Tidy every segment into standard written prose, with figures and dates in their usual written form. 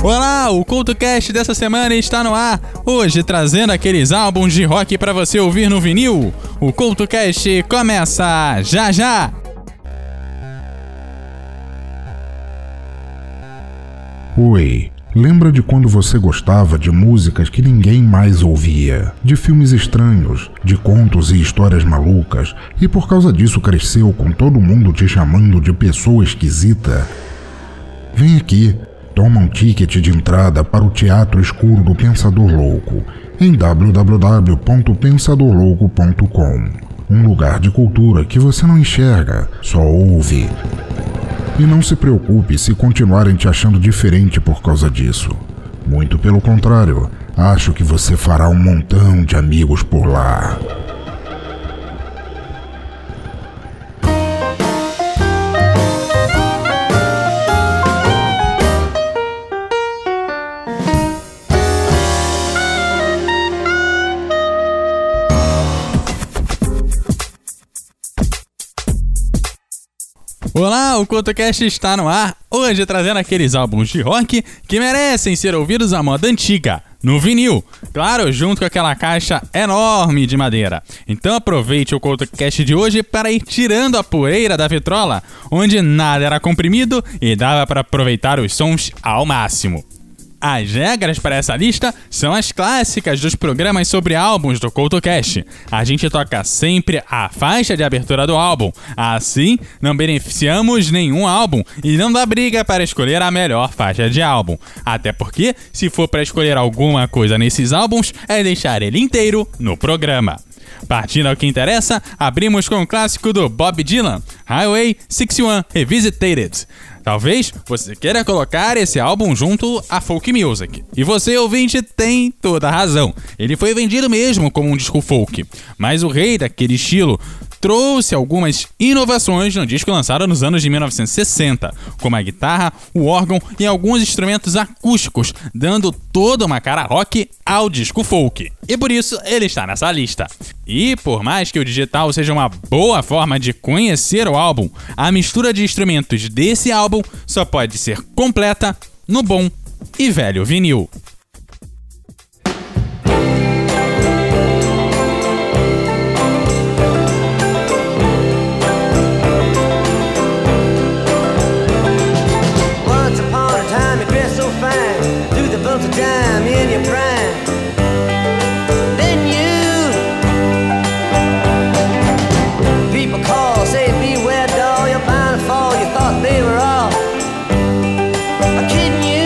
Olá, o CoutoCast dessa semana está no ar, hoje trazendo aqueles álbuns de rock para você ouvir no vinil. O CoutoCast começa já já! Oi, lembra de quando você gostava de músicas que ninguém mais ouvia, de filmes estranhos, de contos e histórias malucas, e por causa disso cresceu com todo mundo te chamando de pessoa esquisita? Vem aqui, toma um ticket de entrada para o Teatro Escuro do Pensador Louco, em www.pensadorlouco.com. Um lugar de cultura que você não enxerga, só ouve. E não se preocupe se continuarem te achando diferente por causa disso. Muito pelo contrário, acho que você fará um montão de amigos por lá. Olá, o CoutoCast está no ar, hoje trazendo aqueles álbuns de rock que merecem ser ouvidos à moda antiga, no vinil, claro, junto com aquela caixa enorme de madeira. Então aproveite o CoutoCast de hoje para ir tirando a poeira da vitrola, onde nada era comprimido e dava para aproveitar os sons ao máximo. As regras para essa lista são as clássicas dos programas sobre álbuns do CoutoCast. A gente toca sempre a faixa de abertura do álbum. Assim, não beneficiamos nenhum álbum e não dá briga para escolher a melhor faixa de álbum. Até porque, se for para escolher alguma coisa nesses álbuns, é deixar ele inteiro no programa. Partindo ao que interessa, abrimos com o clássico do Bob Dylan, Highway 61 Revisited. Talvez você queira colocar esse álbum junto a folk music. E você, ouvinte, tem toda a razão. Ele foi vendido mesmo como um disco folk. Mas o rei daquele estilo trouxe algumas inovações no disco lançado nos anos de 1960, como a guitarra, o órgão e alguns instrumentos acústicos, dando toda uma cara rock ao disco folk. E por isso ele está nessa lista. E por mais que o digital seja uma boa forma de conhecer o álbum, a mistura de instrumentos desse álbum só pode ser completa no bom e velho vinil. Kidding you.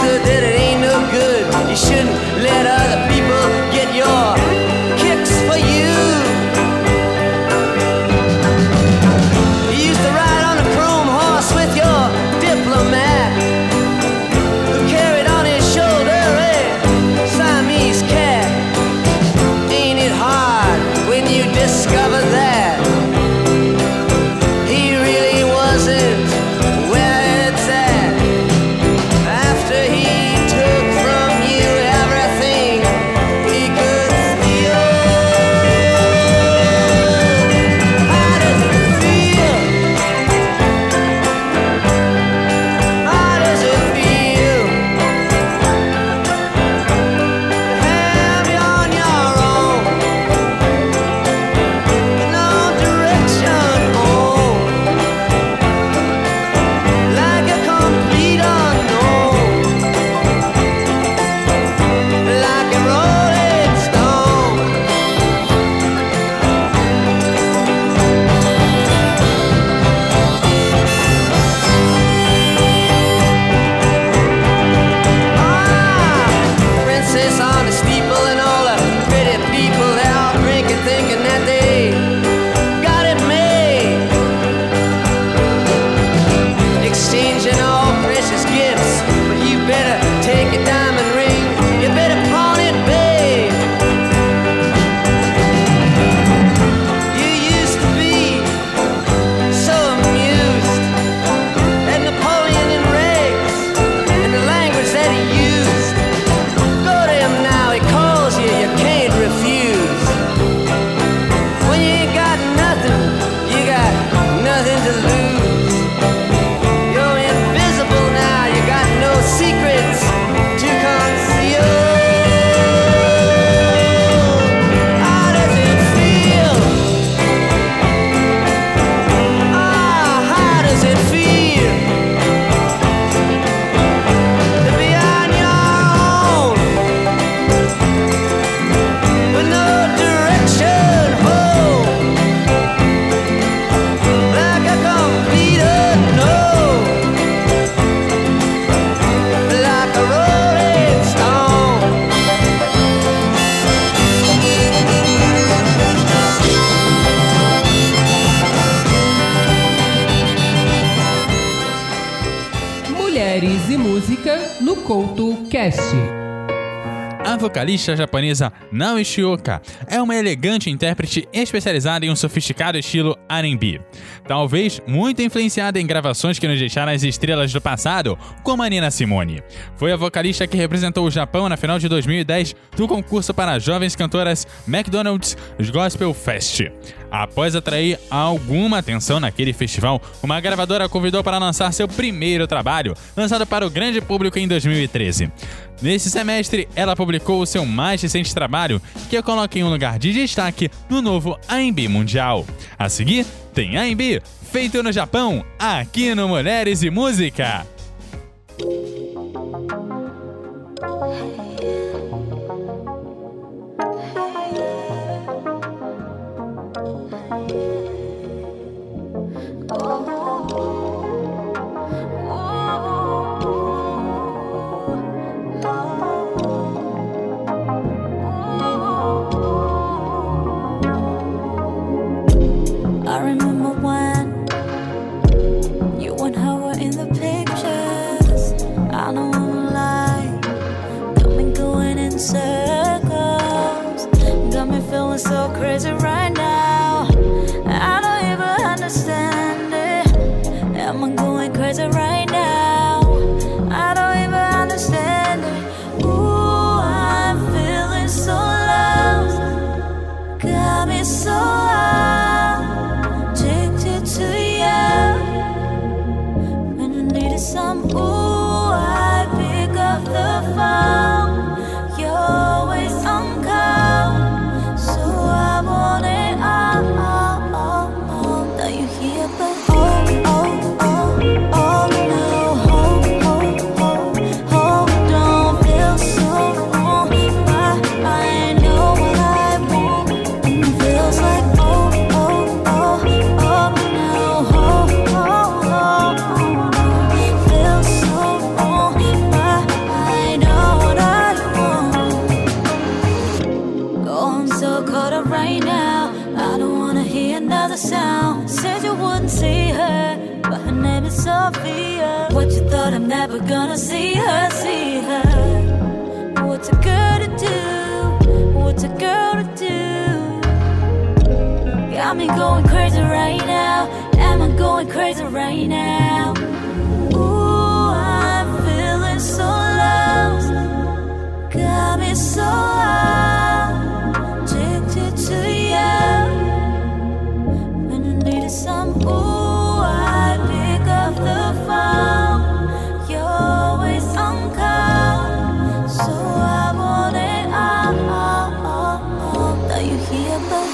understood that it ain't no good. You shouldn't let other people get your kicks for you. You used to ride on a chrome horse with your diplomat who carried on his shoulder a Siamese cat. Ain't it hard when you discover that he really wasn't where it's at? CoutoCast. A vocalista japonesa Nao Ishioka é uma elegante intérprete especializada em um sofisticado estilo R&B, talvez muito influenciada em gravações que nos deixaram as estrelas do passado, como a Nina Simone. Foi a vocalista que representou o Japão na final de 2010 do concurso para jovens cantoras McDonald's Gospel Fest. Após atrair alguma atenção naquele festival, uma gravadora a convidou para lançar seu primeiro trabalho, lançado para o grande público em 2013. Nesse semestre, ela publicou o seu mais recente trabalho, que a coloca em um lugar de destaque no novo R&B mundial. A seguir, tem R&B, feito no Japão, aqui no Mulheres e Música. All crazy right now. Ooh, I'm feeling so lost, got me so addicted to you. When I needed some, ooh, I pick up the phone. You're always on call, so I want it all. Now you hear the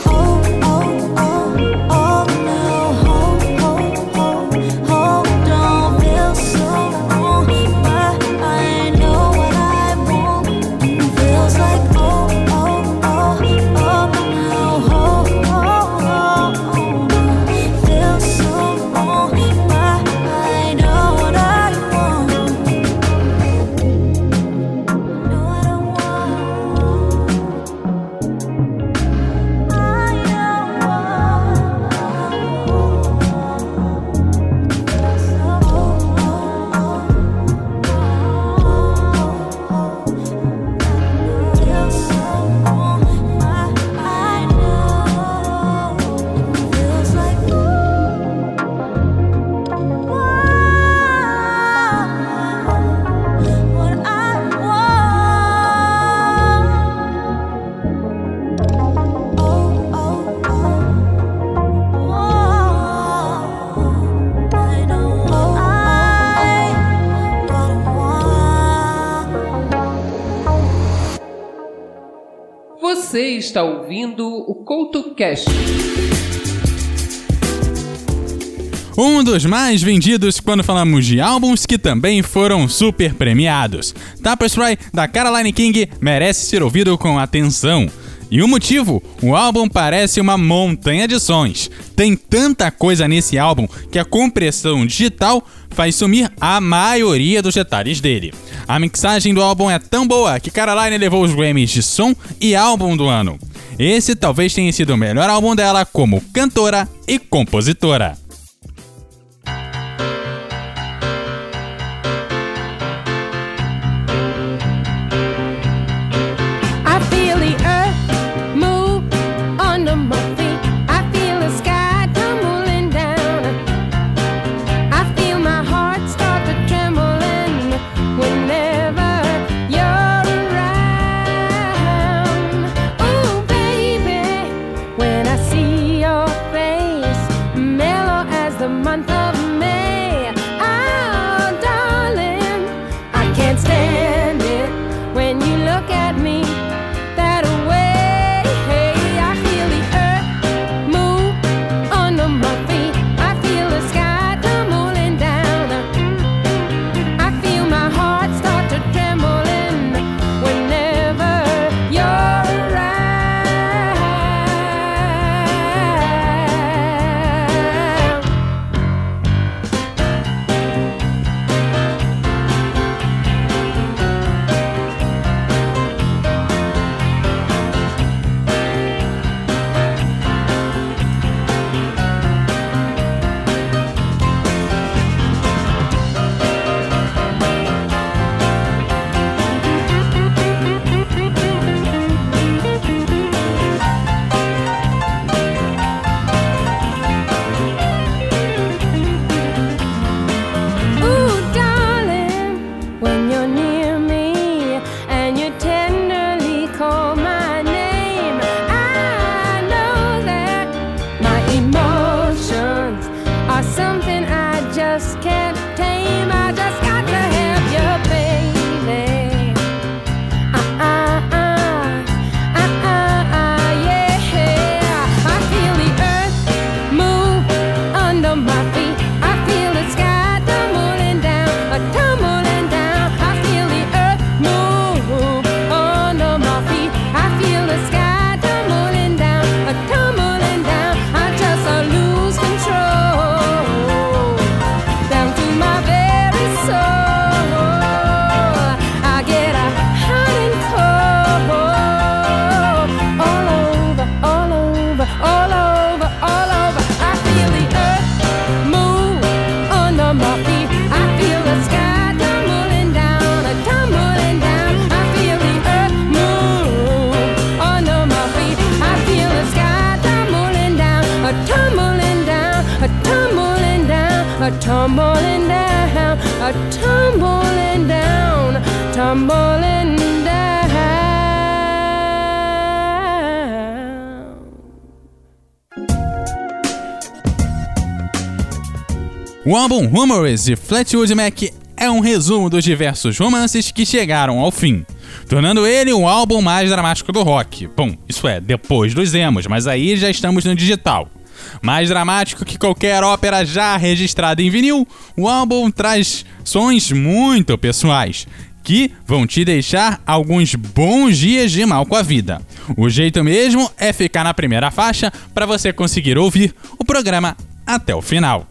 Você está ouvindo o CoutoCast, um dos mais vendidos quando falamos de álbuns que também foram super premiados. Tapestry, da Caroline King, merece ser ouvido com atenção. E o motivo? O álbum parece uma montanha de sons. Tem tanta coisa nesse álbum que a compressão digital faz sumir a maioria dos detalhes dele. A mixagem do álbum é tão boa que Caroline levou os Grammys de som e álbum do ano. Esse talvez tenha sido o melhor álbum dela como cantora e compositora. When I see your face, mellow a-tumbling down, tumbling down. O álbum Rumours de Fleetwood Mac é um resumo dos diversos romances que chegaram ao fim, tornando ele o álbum mais dramático do rock. Bom, isso é, depois dos emos, mas aí já estamos no digital. Mais dramático que qualquer ópera já registrada em vinil, o álbum traz sons muito pessoais, que vão te deixar alguns bons dias de mal com a vida. O jeito mesmo é ficar na primeira faixa para você conseguir ouvir o programa até o final.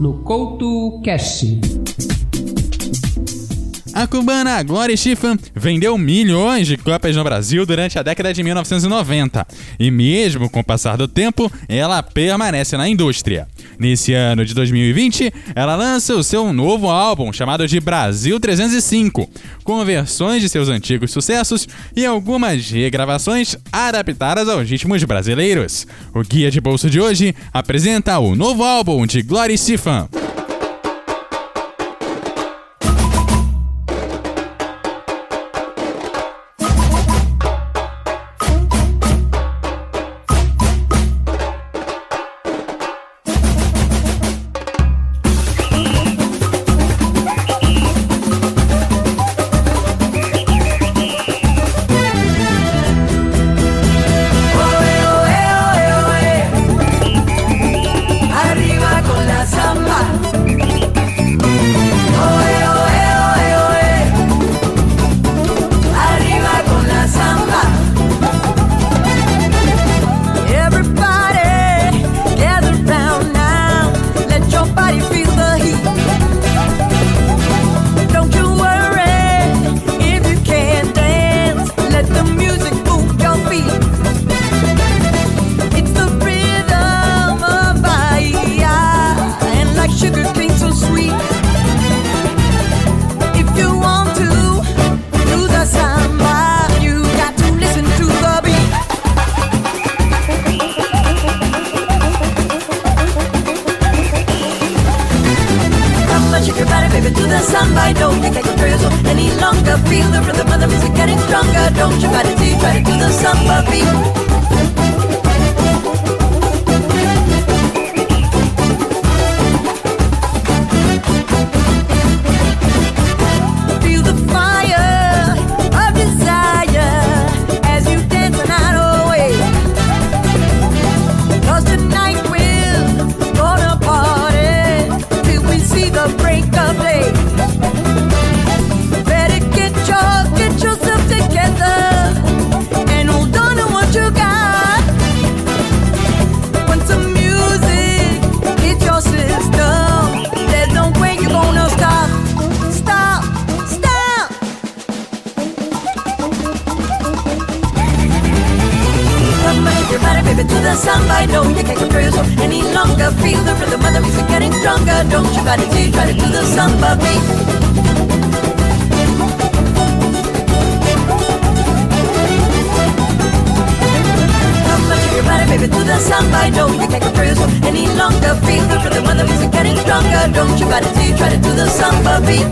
No CoutoCast. A cubana Gloria Estefan vendeu milhões de cópias no Brasil durante a década de 1990 e mesmo com o passar do tempo, ela permanece na indústria. Nesse ano de 2020, ela lança o seu novo álbum chamado de Brasil 305, com versões de seus antigos sucessos e algumas regravações adaptadas aos ritmos brasileiros. O Guia de Bolso de hoje apresenta o novo álbum de Gloria Estefan. Arriba con la samba. Wave it to the sound, I know you can't control yourself any longer. Feel the rhythm of the music getting stronger. Don't you panic, try to do the samba beat. Baby, to the samba, I know you can't control yourself any longer. Feel the rhythm of the music getting stronger. Don't you gotta do, try to do the samba beat.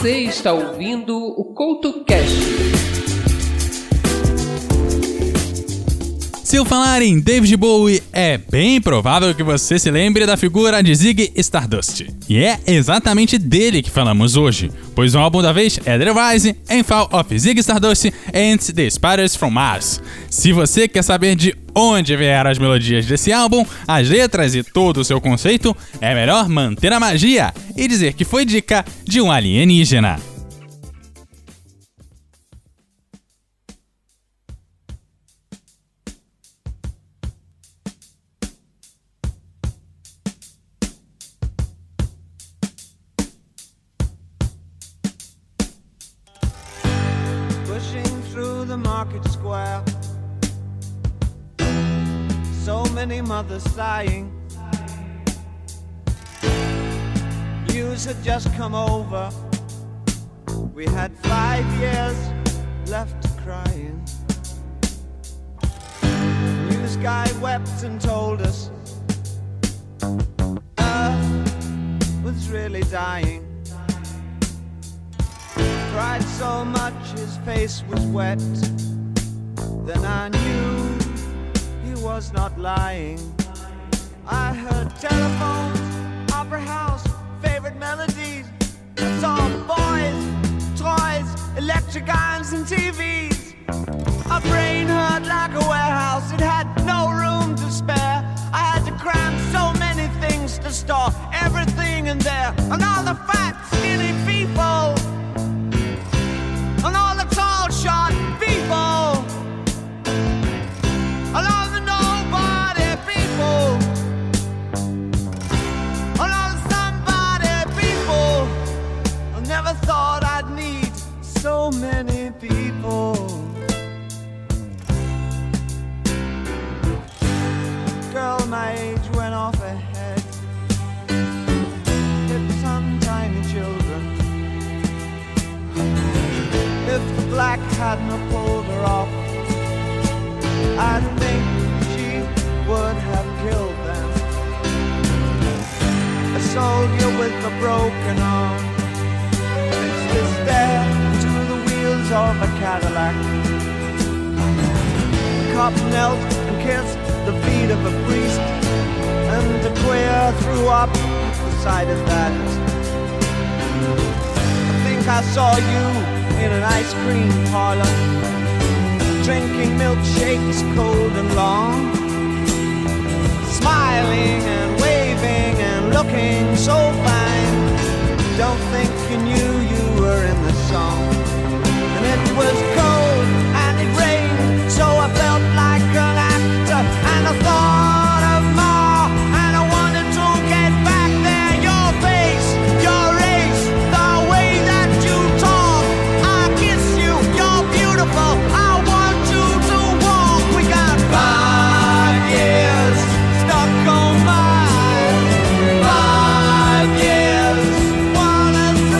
Você está ouvindo o CoutoCast. Se eu falar em David Bowie, é bem provável que você se lembre da figura de Ziggy Stardust. E é exatamente dele que falamos hoje, pois o álbum da vez é The Rise and Fall of Ziggy Stardust and The Spiders from Mars. Se você quer saber de onde vieram as melodias desse álbum, as letras e todo o seu conceito, é melhor manter a magia e dizer que foi dica de um alienígena. Sighing, news had just come over. We had 5 years left crying. News guy wept and told us Earth was really dying. Cried so much his face was wet. Then I knew he was not lying. I heard telephones, opera house, favorite melodies. I saw boys, toys, electric irons and TVs. My brain hurt like a warehouse, it had no room to spare. I had to cram so many things to store everything in there. And all the fat, skinny people, and all the tall, short people, and all the nobody people, and all the somebody people. I never thought I'd need so many people. Girl my age went off ahead, hit some tiny children. If the black hadn't pulled her off, I think she would have killed them. A soldier with a broken arm fixed his stare to the wheels of a Cadillac. The cop knelt and kissed the feet of a priest, and the queer threw up the sight of that. I think I saw you in an ice cream parlor, drinking milkshakes cold and long, smiling and waving and looking so fine. Don't think you knew you were in the song. And it was cold and it rained, so I felt like an actor, and I thought of more, and I wanted to get back there. Your face, your race, the way that you talk. I kiss you, you're beautiful, I want you to walk. We got 5 years stuck on 5 years, one and three.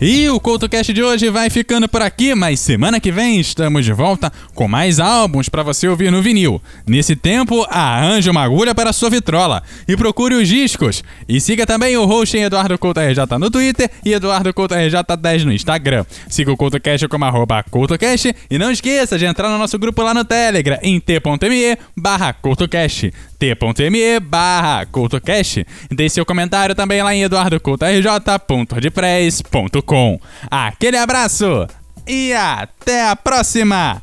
E o CoutoCast de hoje vai ficando por aqui, mas semana que vem estamos de volta com mais álbuns para você ouvir no vinil. Nesse tempo, arranje uma agulha para sua vitrola e procure os discos. E siga também o host em Eduardo Couto RJ no Twitter e Eduardo Couto RJ10 no Instagram. Siga o CoutoCast como @CoutoCast e não esqueça de entrar no nosso grupo lá no Telegram em t.me/CoutoCast. t.me/CoutoCast. Deixe seu comentário também lá em eduardocouto.rj.wordpress.com. Aquele abraço e até a próxima!